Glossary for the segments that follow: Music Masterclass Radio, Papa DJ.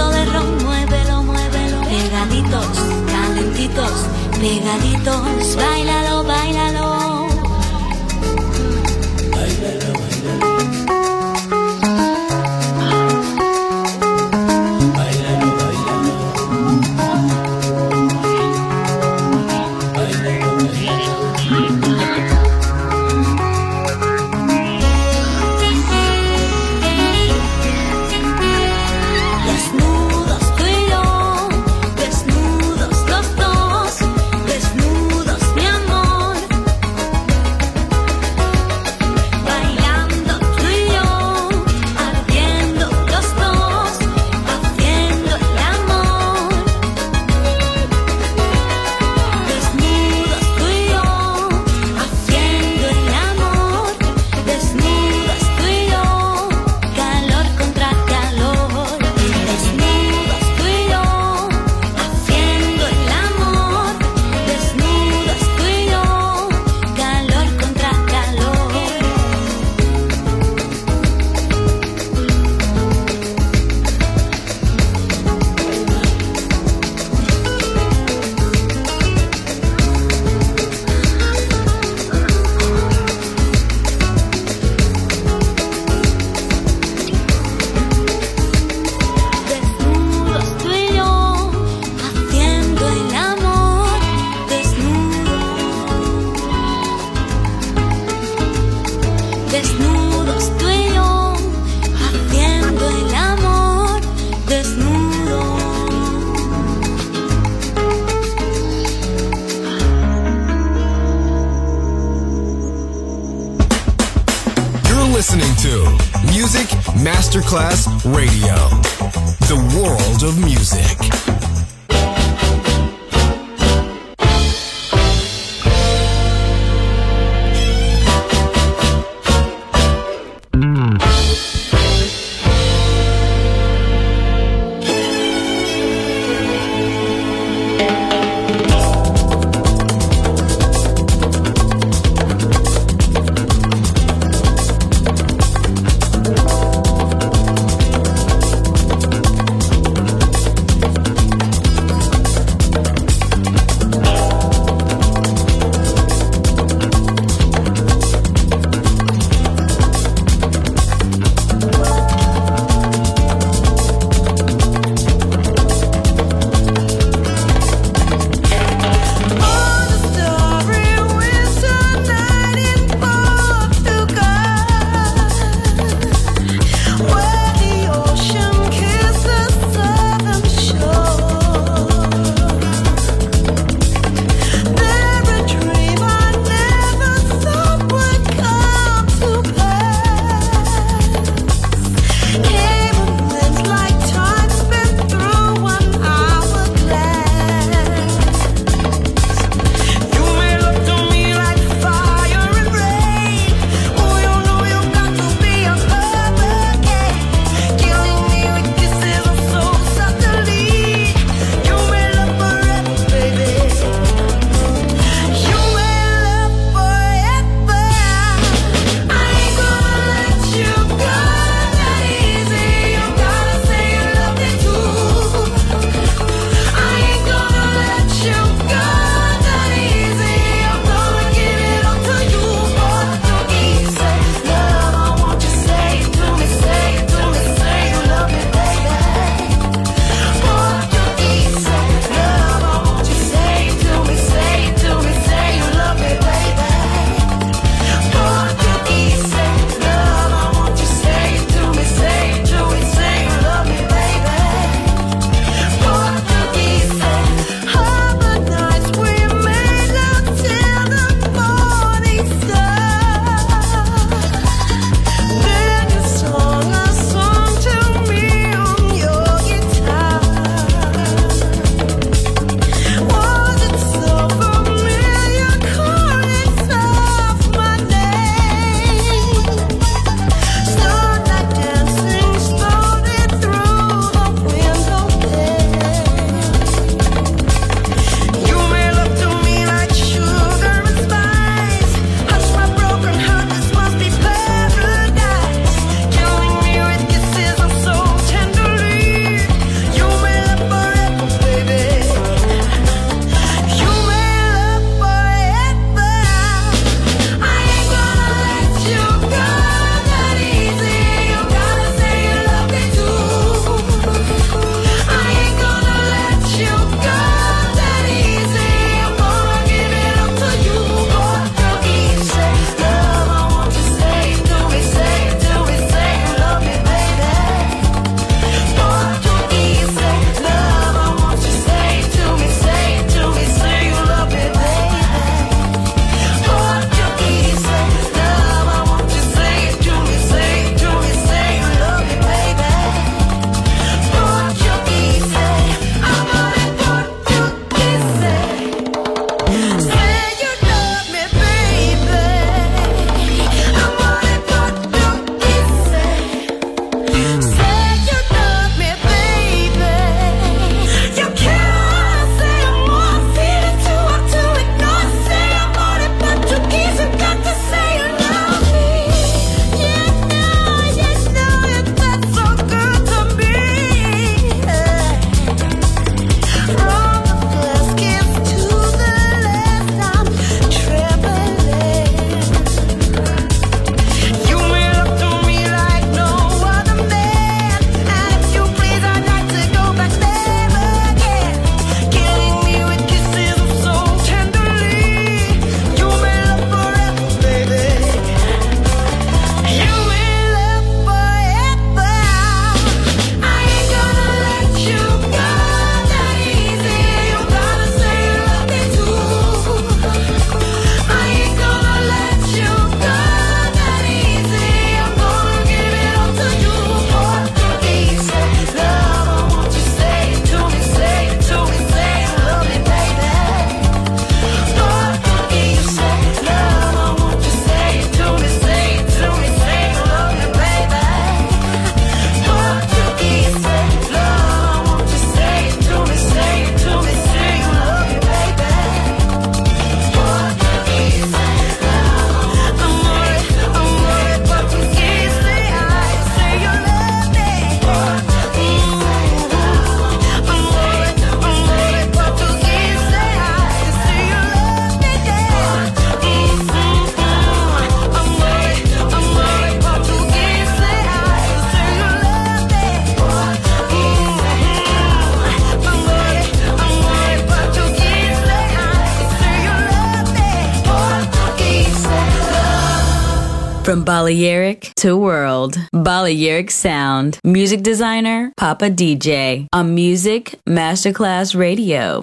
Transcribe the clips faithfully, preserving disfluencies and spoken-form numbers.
vasito de ron, muévelo, muévelo, pegaditos, calentitos, pegaditos, báilalo, báilalo, báilalo, báilalo. Listening to Music Masterclass Radio, the world of music. From Yerick to world, Yerick Sound. Music designer, Papa D J. On Music Masterclass Radio.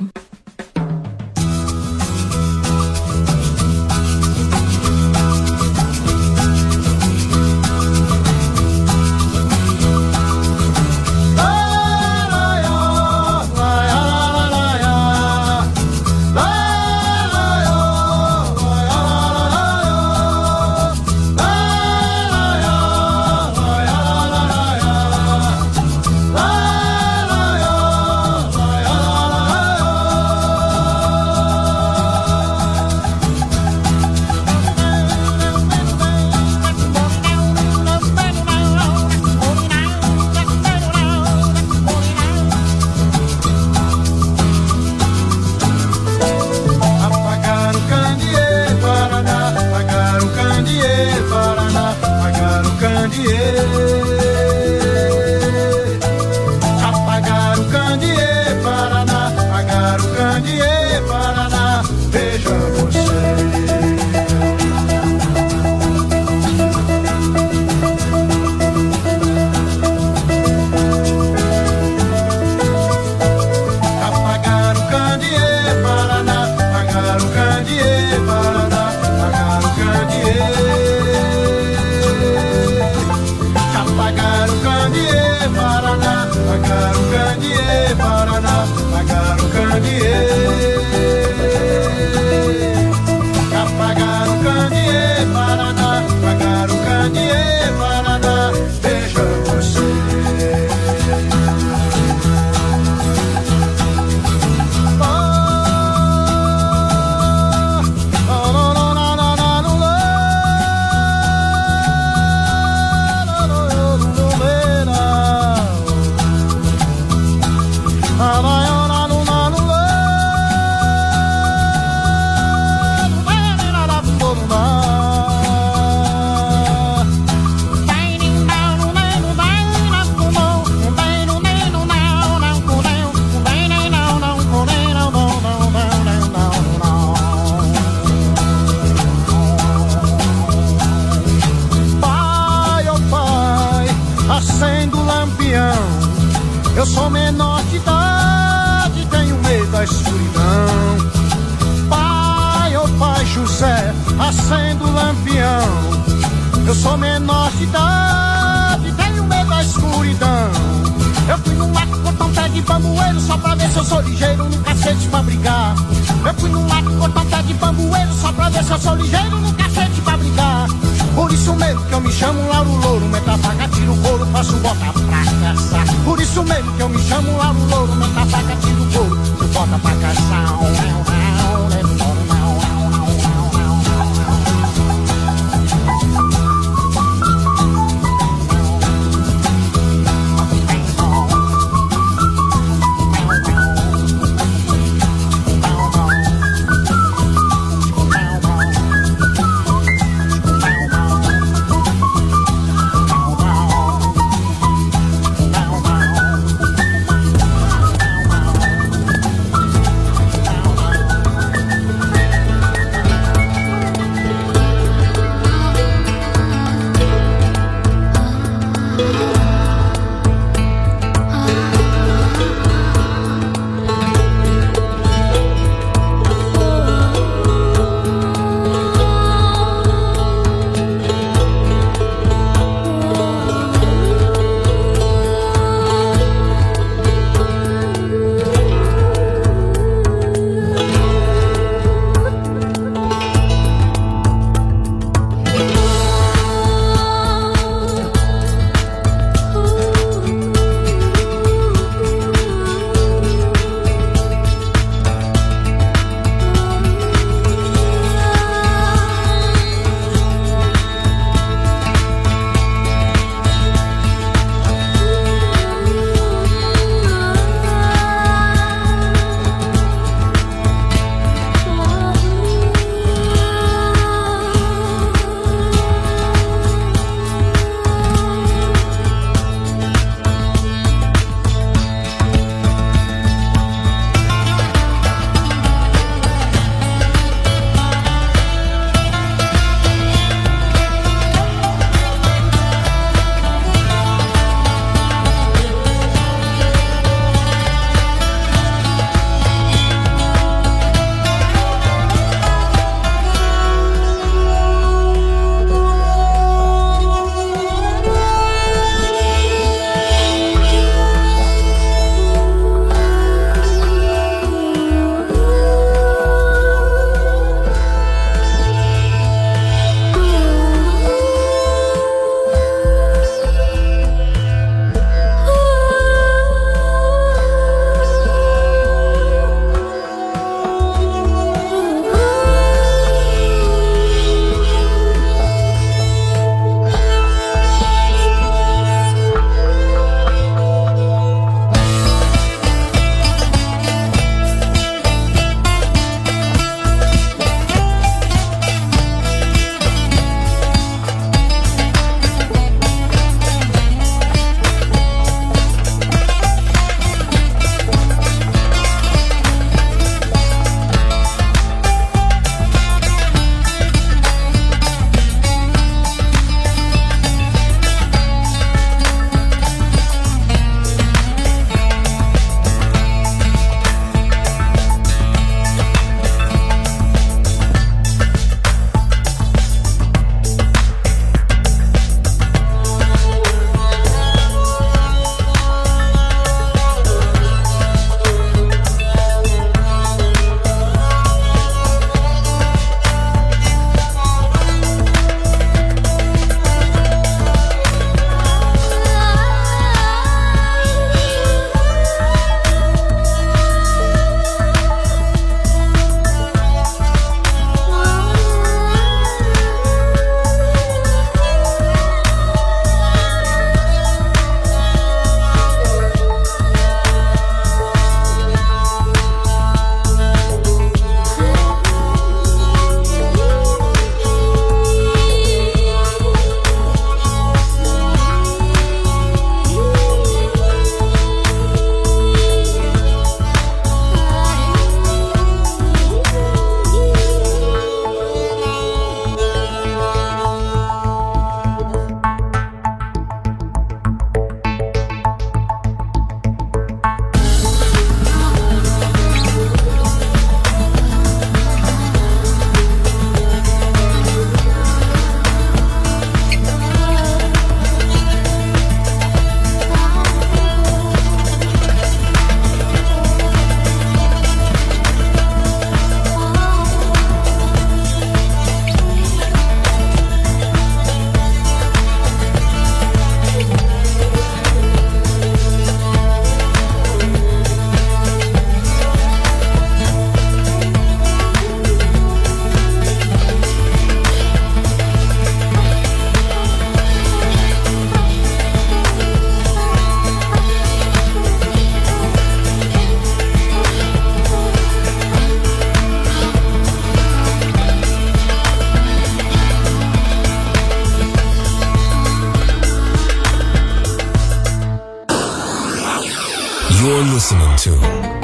Eu sou menor de idade, tenho medo da escuridão. Pai, oh pai José, acendo o lampião. Eu sou menor de idade, tenho medo da escuridão. Eu fui no mato cortar um pé de bambueiro só pra ver se eu sou ligeiro no cacete pra brigar. Eu fui no mato cortar um pé de bambueiro só pra ver se eu sou ligeiro no cacete pra brigar. Por isso mesmo que eu me chamo Lauro Louro, meta faca, tiro o couro, faço bota pra caçar. Por isso mesmo que eu me chamo Lauro Louro, meta faca, tiro o couro, eu bota pra caçar.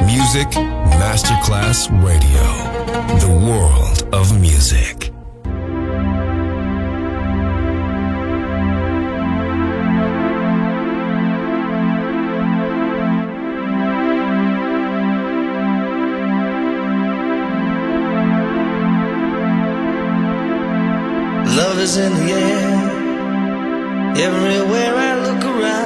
Music Masterclass Radio, the world of music. Love is in the air, everywhere I look around.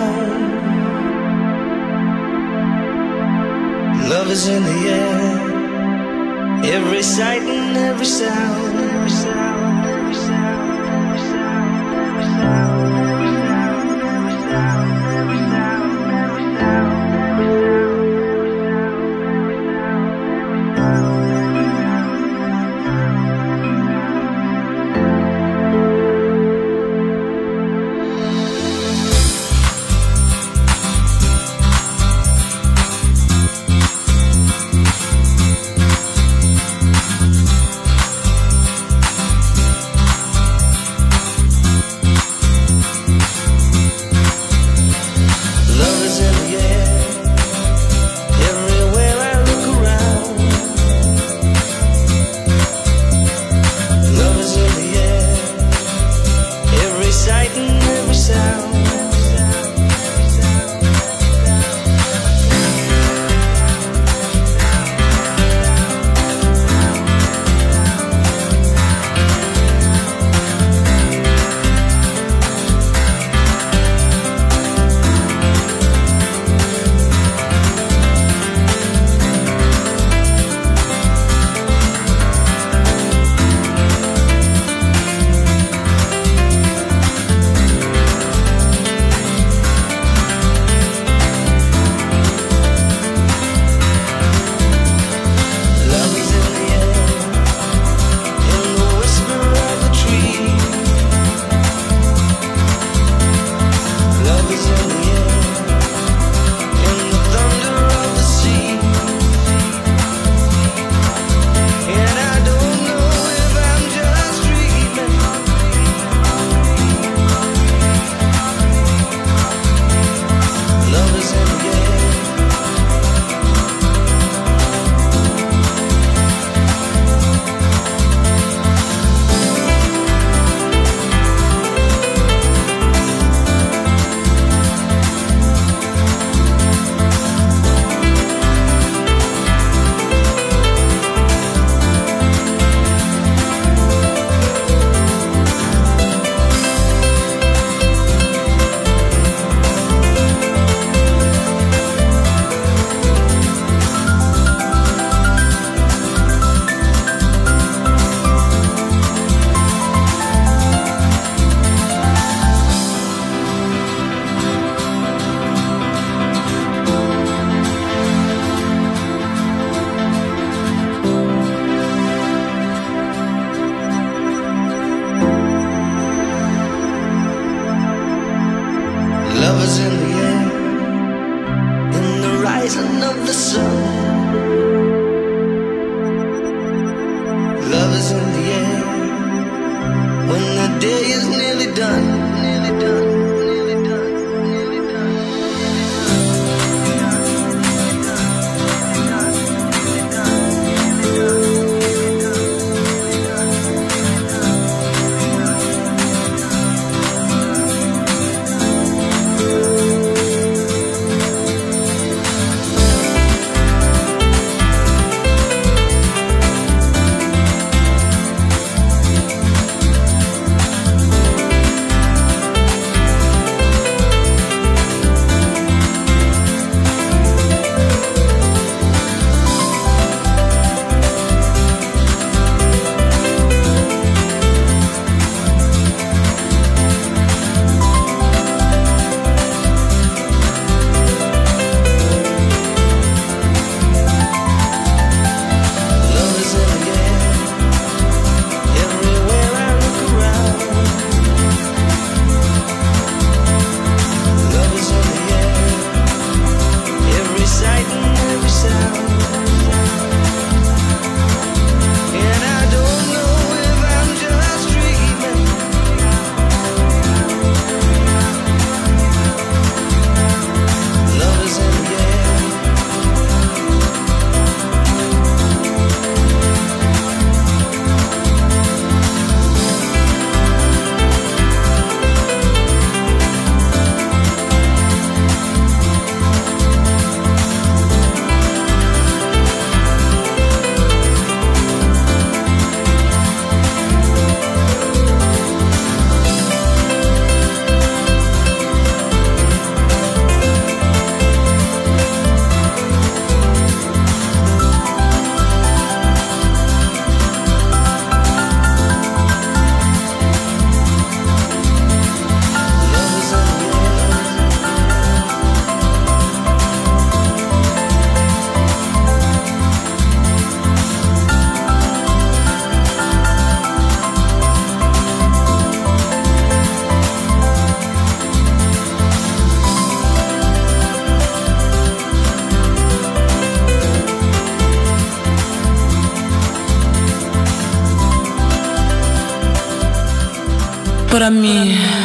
Love is in the air, every sight and every sound, every sound, every sound, every sound, every sound, every sound, every sound, every sound, every sound. ancora mia.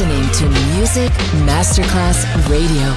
listening to Music Masterclass Radio.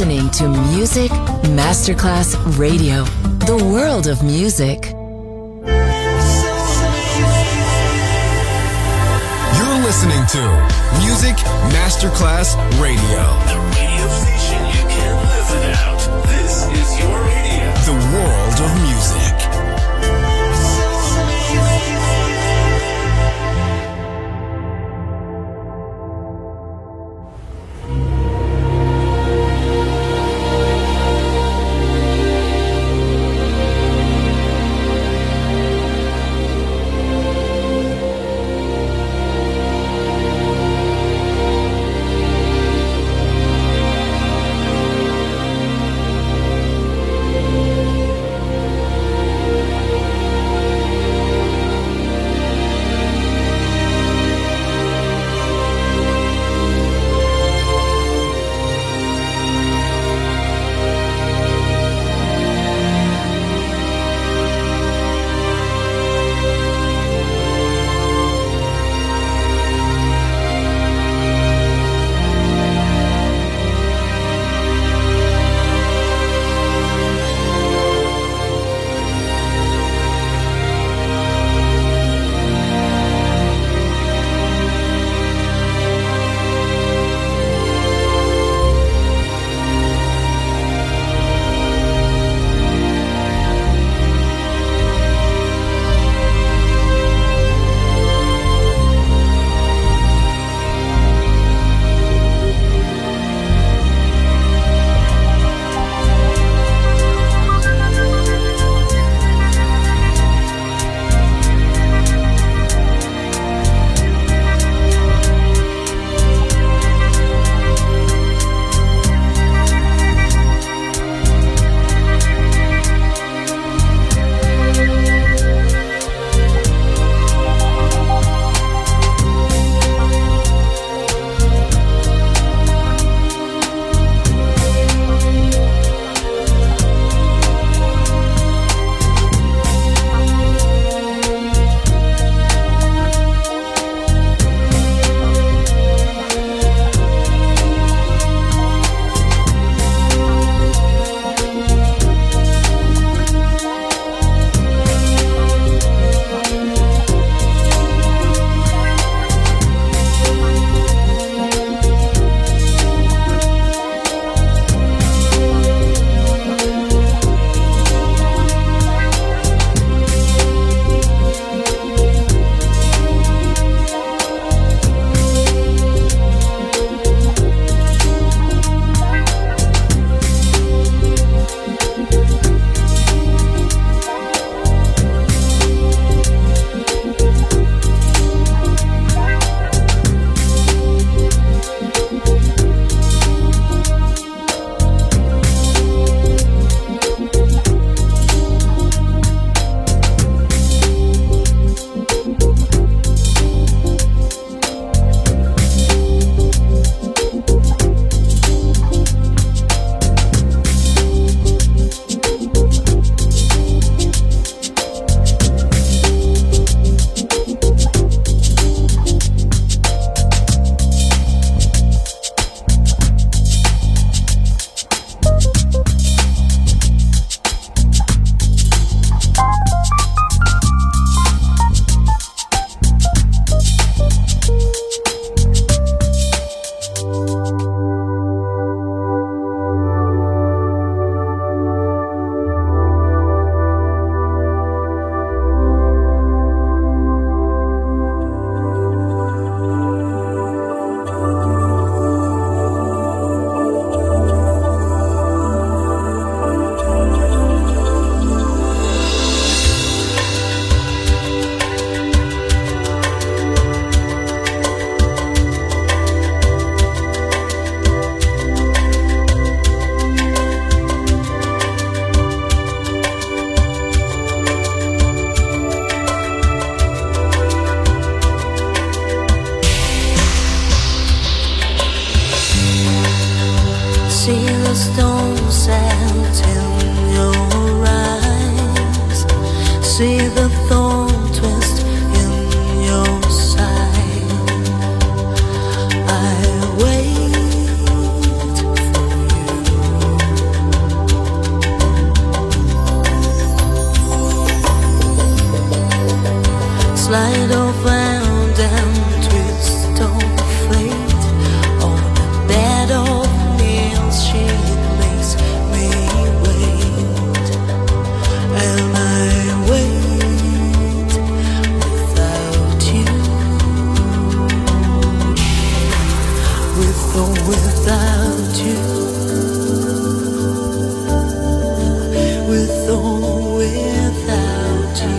listening to Music Masterclass Radio, the world of music. You're listening to Music Masterclass Radio, the radio station you can't live without. This is your radio, the world of music. slide off and down, twist of fate. On a bed of nails she makes me wait. And I wait without you. With or without you. With or without you.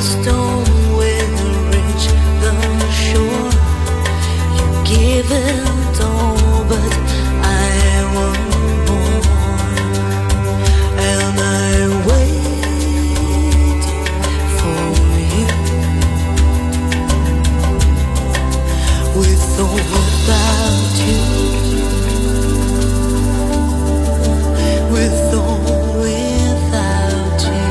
Storm will reach the shore. You give it all, but I want more. And I wait for you. With or without you. With or without you. With or without you.